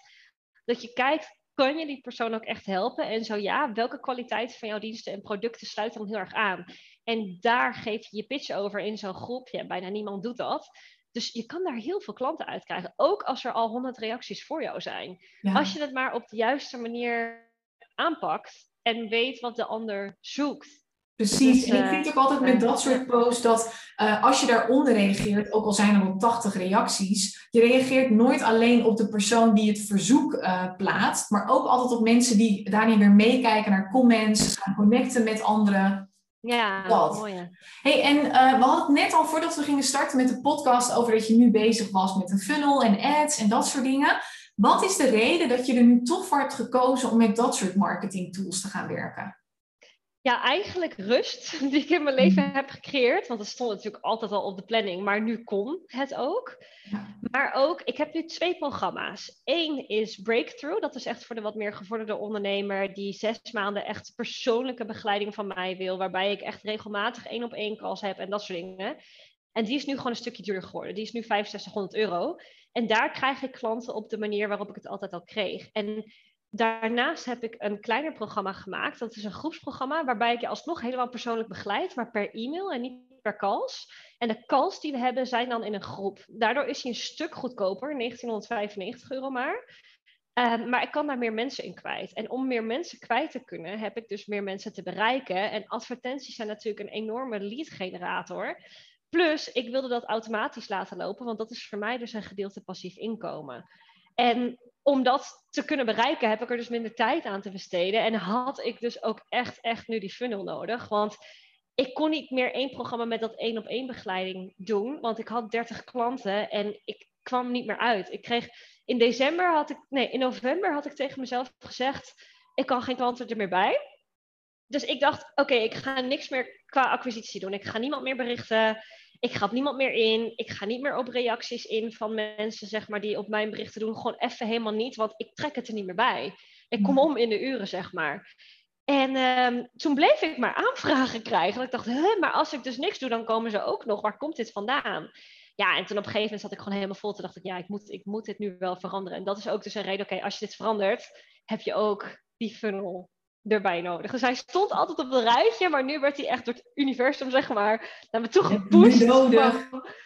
dat je kijkt, kan je die persoon ook echt helpen? En zo ja, welke kwaliteiten van jouw diensten en producten sluiten dan heel erg aan? En daar geef je je pitch over in zo'n groep. Ja, bijna niemand doet dat. Dus je kan daar heel veel klanten uit krijgen. Ook als er al honderd reacties voor jou zijn. Ja. Als je het maar op de juiste manier aanpakt. En weet wat de ander zoekt. Precies. Dus, en ik vind ook altijd met dat soort posts dat uh, als je daaronder reageert, ook al zijn er wel tachtig reacties, je reageert nooit alleen op de persoon die het verzoek uh, plaatst, maar ook altijd op mensen die daarin weer meekijken naar comments, gaan connecten met anderen. Ja, dat. Mooi. Hey, en uh, we hadden het net al voordat we gingen starten met de podcast over dat je nu bezig was met een funnel en ads en dat soort dingen. Wat is de reden dat je er nu toch voor hebt gekozen om met dat soort marketing tools te gaan werken? Ja, eigenlijk rust die ik in mijn leven heb gecreëerd. Want dat stond natuurlijk altijd al op de planning, maar nu kon het ook. Ja. Maar ook, ik heb nu twee programma's. Eén is Breakthrough. Dat is echt voor de wat meer gevorderde ondernemer die zes maanden echt persoonlijke begeleiding van mij wil. Waarbij ik echt regelmatig één op één calls heb en dat soort dingen. En die is nu gewoon een stukje duurder geworden. Die is nu zesduizend vijfhonderd euro. En daar krijg ik klanten op de manier waarop ik het altijd al kreeg. En Daarnaast heb ik een kleiner programma gemaakt. Dat is een groepsprogramma waarbij ik je alsnog helemaal persoonlijk begeleid, maar per e-mail en niet per calls. En de calls die we hebben zijn dan in een groep. Daardoor is hij een stuk goedkoper, negentienhonderdvijfennegentig euro maar. Uh, maar ik kan daar meer mensen in kwijt. En om meer mensen kwijt te kunnen, heb ik dus meer mensen te bereiken. En advertenties zijn natuurlijk een enorme lead-generator. Plus, ik wilde dat automatisch laten lopen, want dat is voor mij dus een gedeelte passief inkomen. En om dat te kunnen bereiken, heb ik er dus minder tijd aan te besteden. En had ik dus ook echt, echt nu die funnel nodig. Want ik kon niet meer één programma met dat één-op-één begeleiding doen. Want ik had dertig klanten en ik kwam niet meer uit. Ik kreeg... In december had ik, nee, in november had ik tegen mezelf gezegd, ik kan geen klanten er meer bij. Dus ik dacht, oké, okay, ik ga niks meer qua acquisitie doen. Ik ga niemand meer berichten. Ik ga op niemand meer in. Ik ga niet meer op reacties in van mensen, zeg maar, die op mijn berichten doen. Gewoon even helemaal niet, want ik trek het er niet meer bij. Ik kom om in de uren, zeg maar. En um, toen bleef ik maar aanvragen krijgen. Ik dacht, huh, maar als ik dus niks doe, dan komen ze ook nog. Waar komt dit vandaan? Ja, en toen op een gegeven moment zat ik gewoon helemaal vol. Toen dacht ik, ja, ik moet, ik moet dit nu wel veranderen. En dat is ook dus een reden, oké, okay, als je dit verandert, heb je ook die funnel erbij nodig. Dus hij stond altijd op het rijtje, maar nu werd hij echt door het universum, zeg maar, naar me toe gepusht.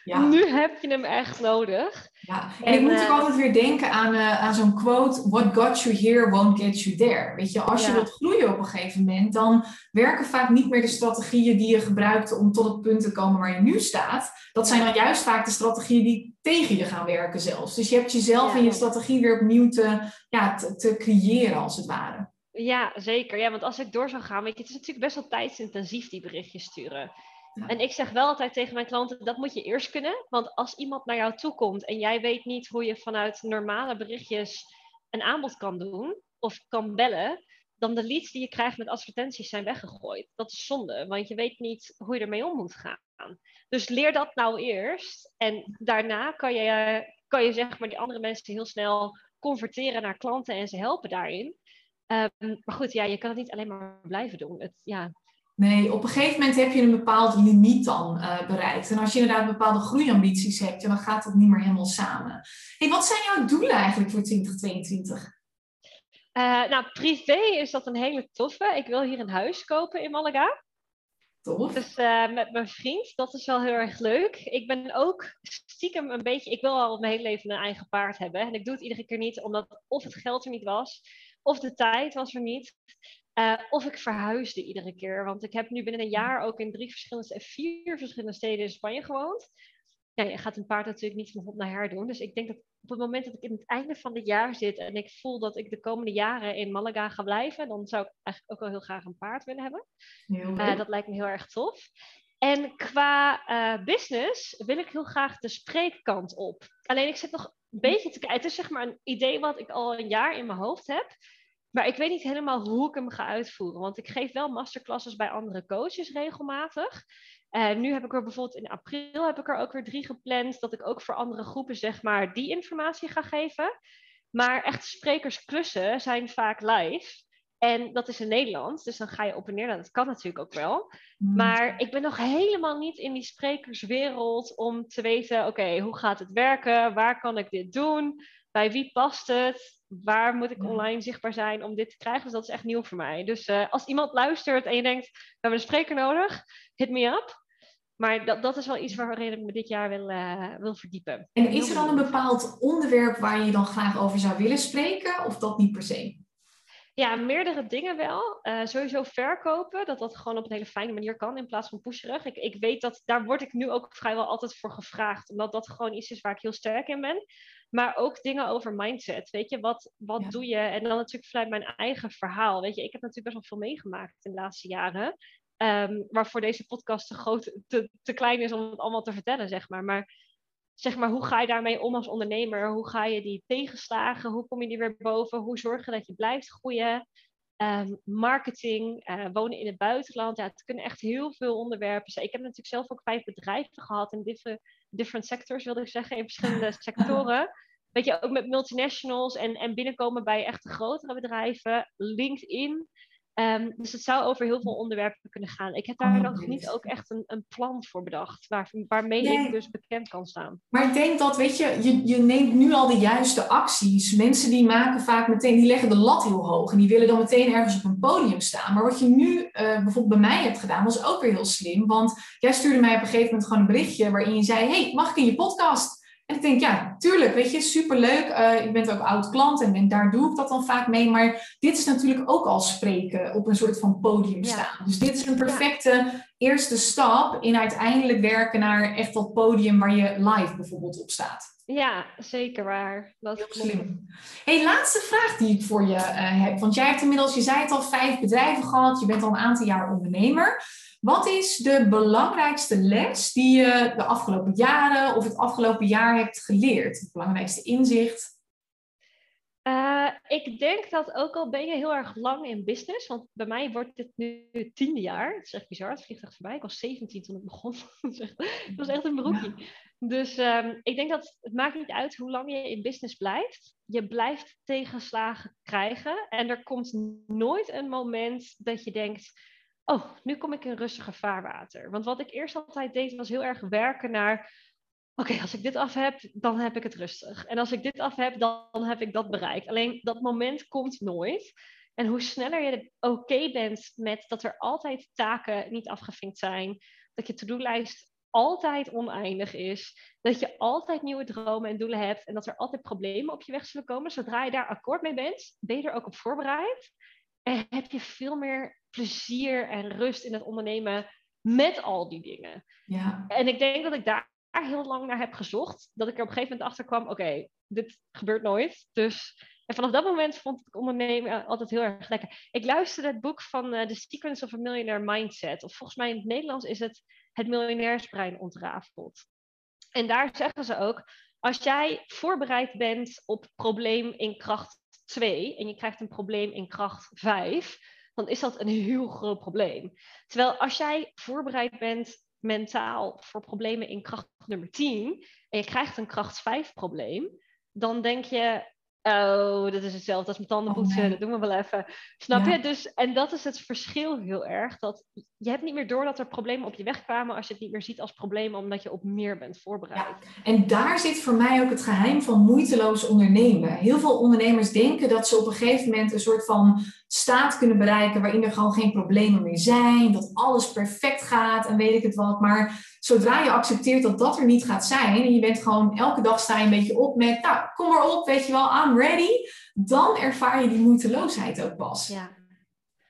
Ja. Nu heb je hem echt nodig. Ja. En, en ik moet ook uh, altijd weer denken aan, uh, aan zo'n quote, what got you here won't get you there. Weet je, als ja. je wilt groeien op een gegeven moment, dan werken vaak niet meer de strategieën die je gebruikte om tot het punt te komen waar je nu staat. Dat zijn dan juist vaak de strategieën die tegen je gaan werken zelfs. Dus je hebt jezelf ja. en je strategie weer opnieuw te, ja, te, te creëren als het ware. Ja, zeker. Ja, want als ik door zou gaan, weet je, het is natuurlijk best wel tijdsintensief die berichtjes sturen. Ja. En ik zeg wel altijd tegen mijn klanten, dat moet je eerst kunnen. Want als iemand naar jou toe komt en jij weet niet hoe je vanuit normale berichtjes een aanbod kan doen of kan bellen, dan de leads die je krijgt met advertenties zijn weggegooid. Dat is zonde, want je weet niet hoe je ermee om moet gaan. Dus leer dat nou eerst. En daarna kan je, kan je zeg maar die andere mensen heel snel converteren naar klanten en ze helpen daarin. Um, maar goed, ja, je kan het niet alleen maar blijven doen. Het, ja. Nee, op een gegeven moment heb je een bepaald limiet dan uh, bereikt. En als je inderdaad bepaalde groeiambities hebt, ja, dan gaat dat niet meer helemaal samen. Hey, wat zijn jouw doelen eigenlijk voor twintig tweeëntwintig? Uh, nou, privé is dat een hele toffe. Ik wil hier een huis kopen in Malaga. Tof. Dus uh, met mijn vriend, dat is wel heel erg leuk. Ik ben ook stiekem een beetje... Ik wil al mijn hele leven een eigen paard hebben. En ik doe het iedere keer niet, omdat of het geld er niet was, of de tijd was er niet. Uh, of ik verhuisde iedere keer. Want ik heb nu binnen een jaar ook in drie verschillende, vier verschillende steden in Spanje gewoond. Ja, je gaat een paard natuurlijk niet van hond naar her doen. Dus ik denk dat op het moment dat ik in het einde van het jaar zit en ik voel dat ik de komende jaren in Malaga ga blijven, dan zou ik eigenlijk ook wel heel graag een paard willen hebben. Uh, dat lijkt me heel erg tof. En qua uh, business wil ik heel graag de spreekkant op. Alleen ik zit nog een beetje te kijken. Het is zeg maar een idee wat ik al een jaar in mijn hoofd heb. Maar ik weet niet helemaal hoe ik hem ga uitvoeren. Want ik geef wel masterclasses bij andere coaches regelmatig. Uh, nu heb ik er bijvoorbeeld in april heb ik er ook weer drie gepland. Dat ik ook voor andere groepen zeg maar die informatie ga geven. Maar echt sprekersklussen zijn vaak live. En dat is in Nederland. Dus dan ga je op en neer. Dat kan natuurlijk ook wel. Maar ik ben nog helemaal niet in die sprekerswereld om te weten, oké, okay, hoe gaat het werken? Waar kan ik dit doen? Bij wie past het? Waar moet ik online zichtbaar zijn om dit te krijgen? Dus dat is echt nieuw voor mij. Dus uh, als iemand luistert en je denkt, we hebben een spreker nodig, hit me up. Maar dat, dat is wel iets waarin ik me dit jaar wil, uh, wil verdiepen. En is er dan een bepaald onderwerp waar je dan graag over zou willen spreken? Of dat niet per se? Ja, meerdere dingen wel. Uh, sowieso verkopen, dat dat gewoon op een hele fijne manier kan in plaats van pusherig. Ik, ik weet dat, daar word ik nu ook vrijwel altijd voor gevraagd. Omdat dat gewoon iets is waar ik heel sterk in ben. Maar ook dingen over mindset, weet je. Wat, wat ja. doe je? En dan natuurlijk vanuit mijn eigen verhaal, weet je. Ik heb natuurlijk best wel veel meegemaakt in de laatste jaren. Um, waarvoor deze podcast te, groot, te, te klein is om het allemaal te vertellen, zeg maar. Maar... Zeg maar, hoe ga je daarmee om als ondernemer? Hoe ga je die tegenslagen? Hoe kom je die weer boven? Hoe zorgen dat je blijft groeien? Um, marketing, uh, wonen in het buitenland. Ja, het kunnen echt heel veel onderwerpen zijn. Ik heb natuurlijk zelf ook vijf bedrijven gehad in different, different sectors, wilde ik zeggen. In verschillende sectoren. Weet je, ook met multinationals en, en binnenkomen bij echt grotere bedrijven. LinkedIn. Um, dus het zou over heel veel onderwerpen kunnen gaan. Ik heb daar oh, nog nee. niet ook echt een, een plan voor bedacht, waar, waarmee nee. ik dus bekend kan staan. Maar ik denk dat, weet je, je, je neemt nu al de juiste acties. Mensen die maken vaak meteen, die leggen de lat heel hoog en die willen dan meteen ergens op een podium staan. Maar wat je nu uh, bijvoorbeeld bij mij hebt gedaan, was ook weer heel slim. Want jij stuurde mij op een gegeven moment gewoon een berichtje waarin je zei, hey, mag ik in je podcast? En ik denk, ja, tuurlijk, weet je, superleuk. Uh, ik ben ook oud-klant en, en daar doe ik dat dan vaak mee. Maar dit is natuurlijk ook al spreken op een soort van podium staan. Ja. Dus dit is een perfecte ja. eerste stap in uiteindelijk werken naar echt dat podium waar je live bijvoorbeeld op staat. Ja, zeker waar. Dat is heel slim. Hé, hey, laatste vraag die ik voor je uh, heb. Want jij hebt inmiddels, je zei het al, vijf bedrijven gehad. Je bent al een aantal jaar ondernemer. Wat is de belangrijkste les die je de afgelopen jaren of het afgelopen jaar hebt geleerd? Het belangrijkste inzicht? Uh, ik denk dat, ook al ben je heel erg lang in business, want bij mij wordt dit nu het tiende jaar. Het is echt bizar, het vliegt echt voorbij. Ik was zeventien toen ik begon. Het was echt een broekje. Dus um, ik denk dat het maakt niet uit hoe lang je in business blijft. Je blijft tegenslagen krijgen. En er komt nooit een moment dat je denkt, oh, nu kom ik in rustiger vaarwater. Want wat ik eerst altijd deed, was heel erg werken naar, oké, okay, als ik dit af heb, dan heb ik het rustig. En als ik dit af heb, dan, dan heb ik dat bereikt. Alleen dat moment komt nooit. En hoe sneller je oké okay bent met dat er altijd taken niet afgevinkt zijn, dat je to-do-lijst altijd oneindig is, dat je altijd nieuwe dromen en doelen hebt en dat er altijd problemen op je weg zullen komen. Zodra je daar akkoord mee bent, ben je er ook op voorbereid. En heb je veel meer plezier en rust in het ondernemen met al die dingen. Ja. En ik denk dat ik daar heel lang naar heb gezocht. Dat ik er op een gegeven moment achter kwam, oké, okay, dit gebeurt nooit. Dus, en vanaf dat moment vond ik ondernemen altijd heel erg lekker. Ik luisterde het boek van uh, The Secret of a Millionaire Mindset. Of volgens mij in het Nederlands is het Het Miljonairsbrein Ontrafeld. En daar zeggen ze ook, als jij voorbereid bent op probleem in kracht twee en je krijgt een probleem in kracht vijf, dan is dat een heel groot probleem. Terwijl als jij voorbereid bent mentaal voor problemen in kracht nummer tien en je krijgt een kracht vijf probleem, dan denk je, oh, dat is hetzelfde als mijn tanden poetsen, oh nee. dat doen we wel even. Snap ja. je? Dus, en dat is het verschil heel erg. Dat je hebt niet meer door dat er problemen op je weg kwamen als je het niet meer ziet als problemen, omdat je op meer bent voorbereid. Ja. En daar zit voor mij ook het geheim van moeiteloos ondernemen. Heel veel ondernemers denken dat ze op een gegeven moment een soort van staat kunnen bereiken waarin er gewoon geen problemen meer zijn, dat alles perfect gaat en weet ik het wat. Maar zodra je accepteert dat dat er niet gaat zijn en je bent gewoon elke dag sta je een beetje op met, nou, kom maar op, weet je wel, I'm ready. Dan ervaar je die moeiteloosheid ook pas. Ja,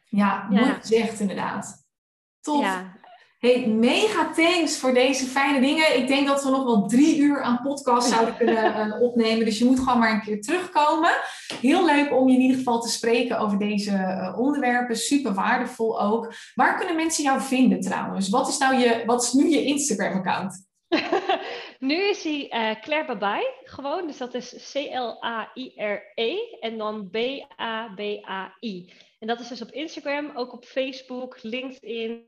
ja, ja. mooi gezegd inderdaad. Tof. Ja. Hey, mega thanks voor deze fijne dingen. Ik denk dat we nog wel drie uur aan podcast zouden kunnen uh, opnemen. Dus je moet gewoon maar een keer terugkomen. Heel leuk om je in ieder geval te spreken over deze uh, onderwerpen. Super waardevol ook. Waar kunnen mensen jou vinden trouwens? Wat is, nou je, wat is nu je Instagram-account? Nu is hij uh, Claire Babay gewoon. Dus dat is C L A I R E en dan B A B A I. En dat is dus op Instagram, ook op Facebook, LinkedIn,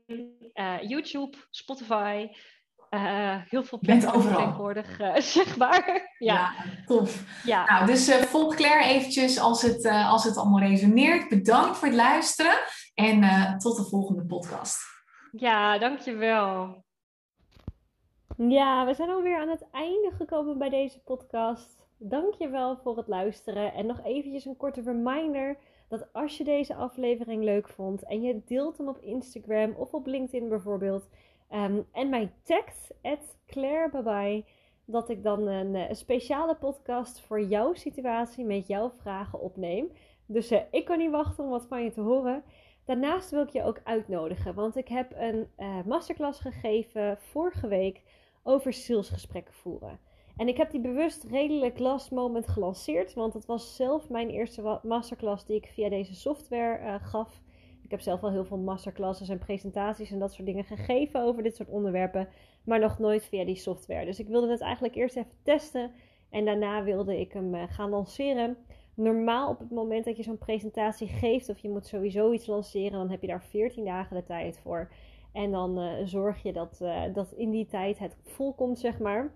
uh, YouTube, Spotify. Uh, heel veel plekken tegenwoordig uh, zichtbaar. Ja, ja tof. Ja. Nou, dus uh, volg Claire eventjes als het, uh, als het allemaal resoneert. Bedankt voor het luisteren en uh, tot de volgende podcast. Ja, dankjewel. Ja, we zijn alweer aan het einde gekomen bij deze podcast. Dankjewel voor het luisteren. En nog eventjes een korte reminder dat als je deze aflevering leuk vond en je deelt hem op Instagram of op LinkedIn bijvoorbeeld, um, en mij tagt at Claire Babay, dat ik dan een, een speciale podcast voor jouw situatie met jouw vragen opneem. Dus uh, ik kan niet wachten om wat van je te horen. Daarnaast wil ik je ook uitnodigen, want ik heb een uh, masterclass gegeven vorige week over salesgesprekken voeren. En ik heb die bewust redelijk last moment gelanceerd, want het was zelf mijn eerste masterclass die ik via deze software uh, gaf. Ik heb zelf al heel veel masterclasses en presentaties en dat soort dingen gegeven over dit soort onderwerpen, maar nog nooit via die software. Dus ik wilde het eigenlijk eerst even testen en daarna wilde ik hem uh, gaan lanceren. Normaal op het moment dat je zo'n presentatie geeft of je moet sowieso iets lanceren, dan heb je daar veertien dagen de tijd voor. En dan uh, zorg je dat, uh, dat in die tijd het volkomt, zeg maar.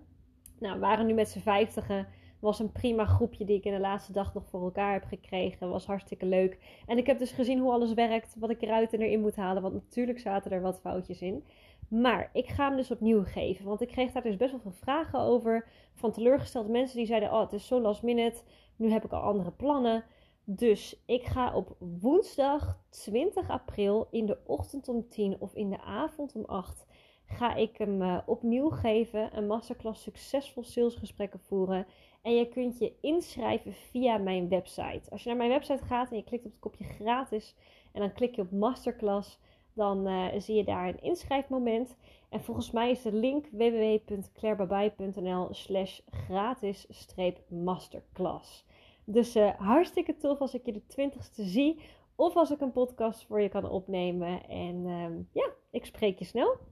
Nou, we waren nu met z'n vijftigen, was een prima groepje die ik in de laatste dag nog voor elkaar heb gekregen. Was hartstikke leuk. En ik heb dus gezien hoe alles werkt, wat ik eruit en erin moet halen. Want natuurlijk zaten er wat foutjes in. Maar ik ga hem dus opnieuw geven. Want ik kreeg daar dus best wel veel vragen over. Van teleurgestelde mensen die zeiden, oh het is zo last minute. Nu heb ik al andere plannen. Dus ik ga op woensdag twintig april in de ochtend om tien of in de avond om acht... ga ik hem uh, opnieuw geven, een masterclass succesvol salesgesprekken voeren. En je kunt je inschrijven via mijn website. Als je naar mijn website gaat en je klikt op het kopje gratis en dan klik je op masterclass, dan uh, zie je daar een inschrijfmoment. En volgens mij is de link w w w punt claire babay punt n l slash gratis masterclass. Dus uh, hartstikke tof als ik je de twintigste zie of als ik een podcast voor je kan opnemen. En uh, ja, ik spreek je snel.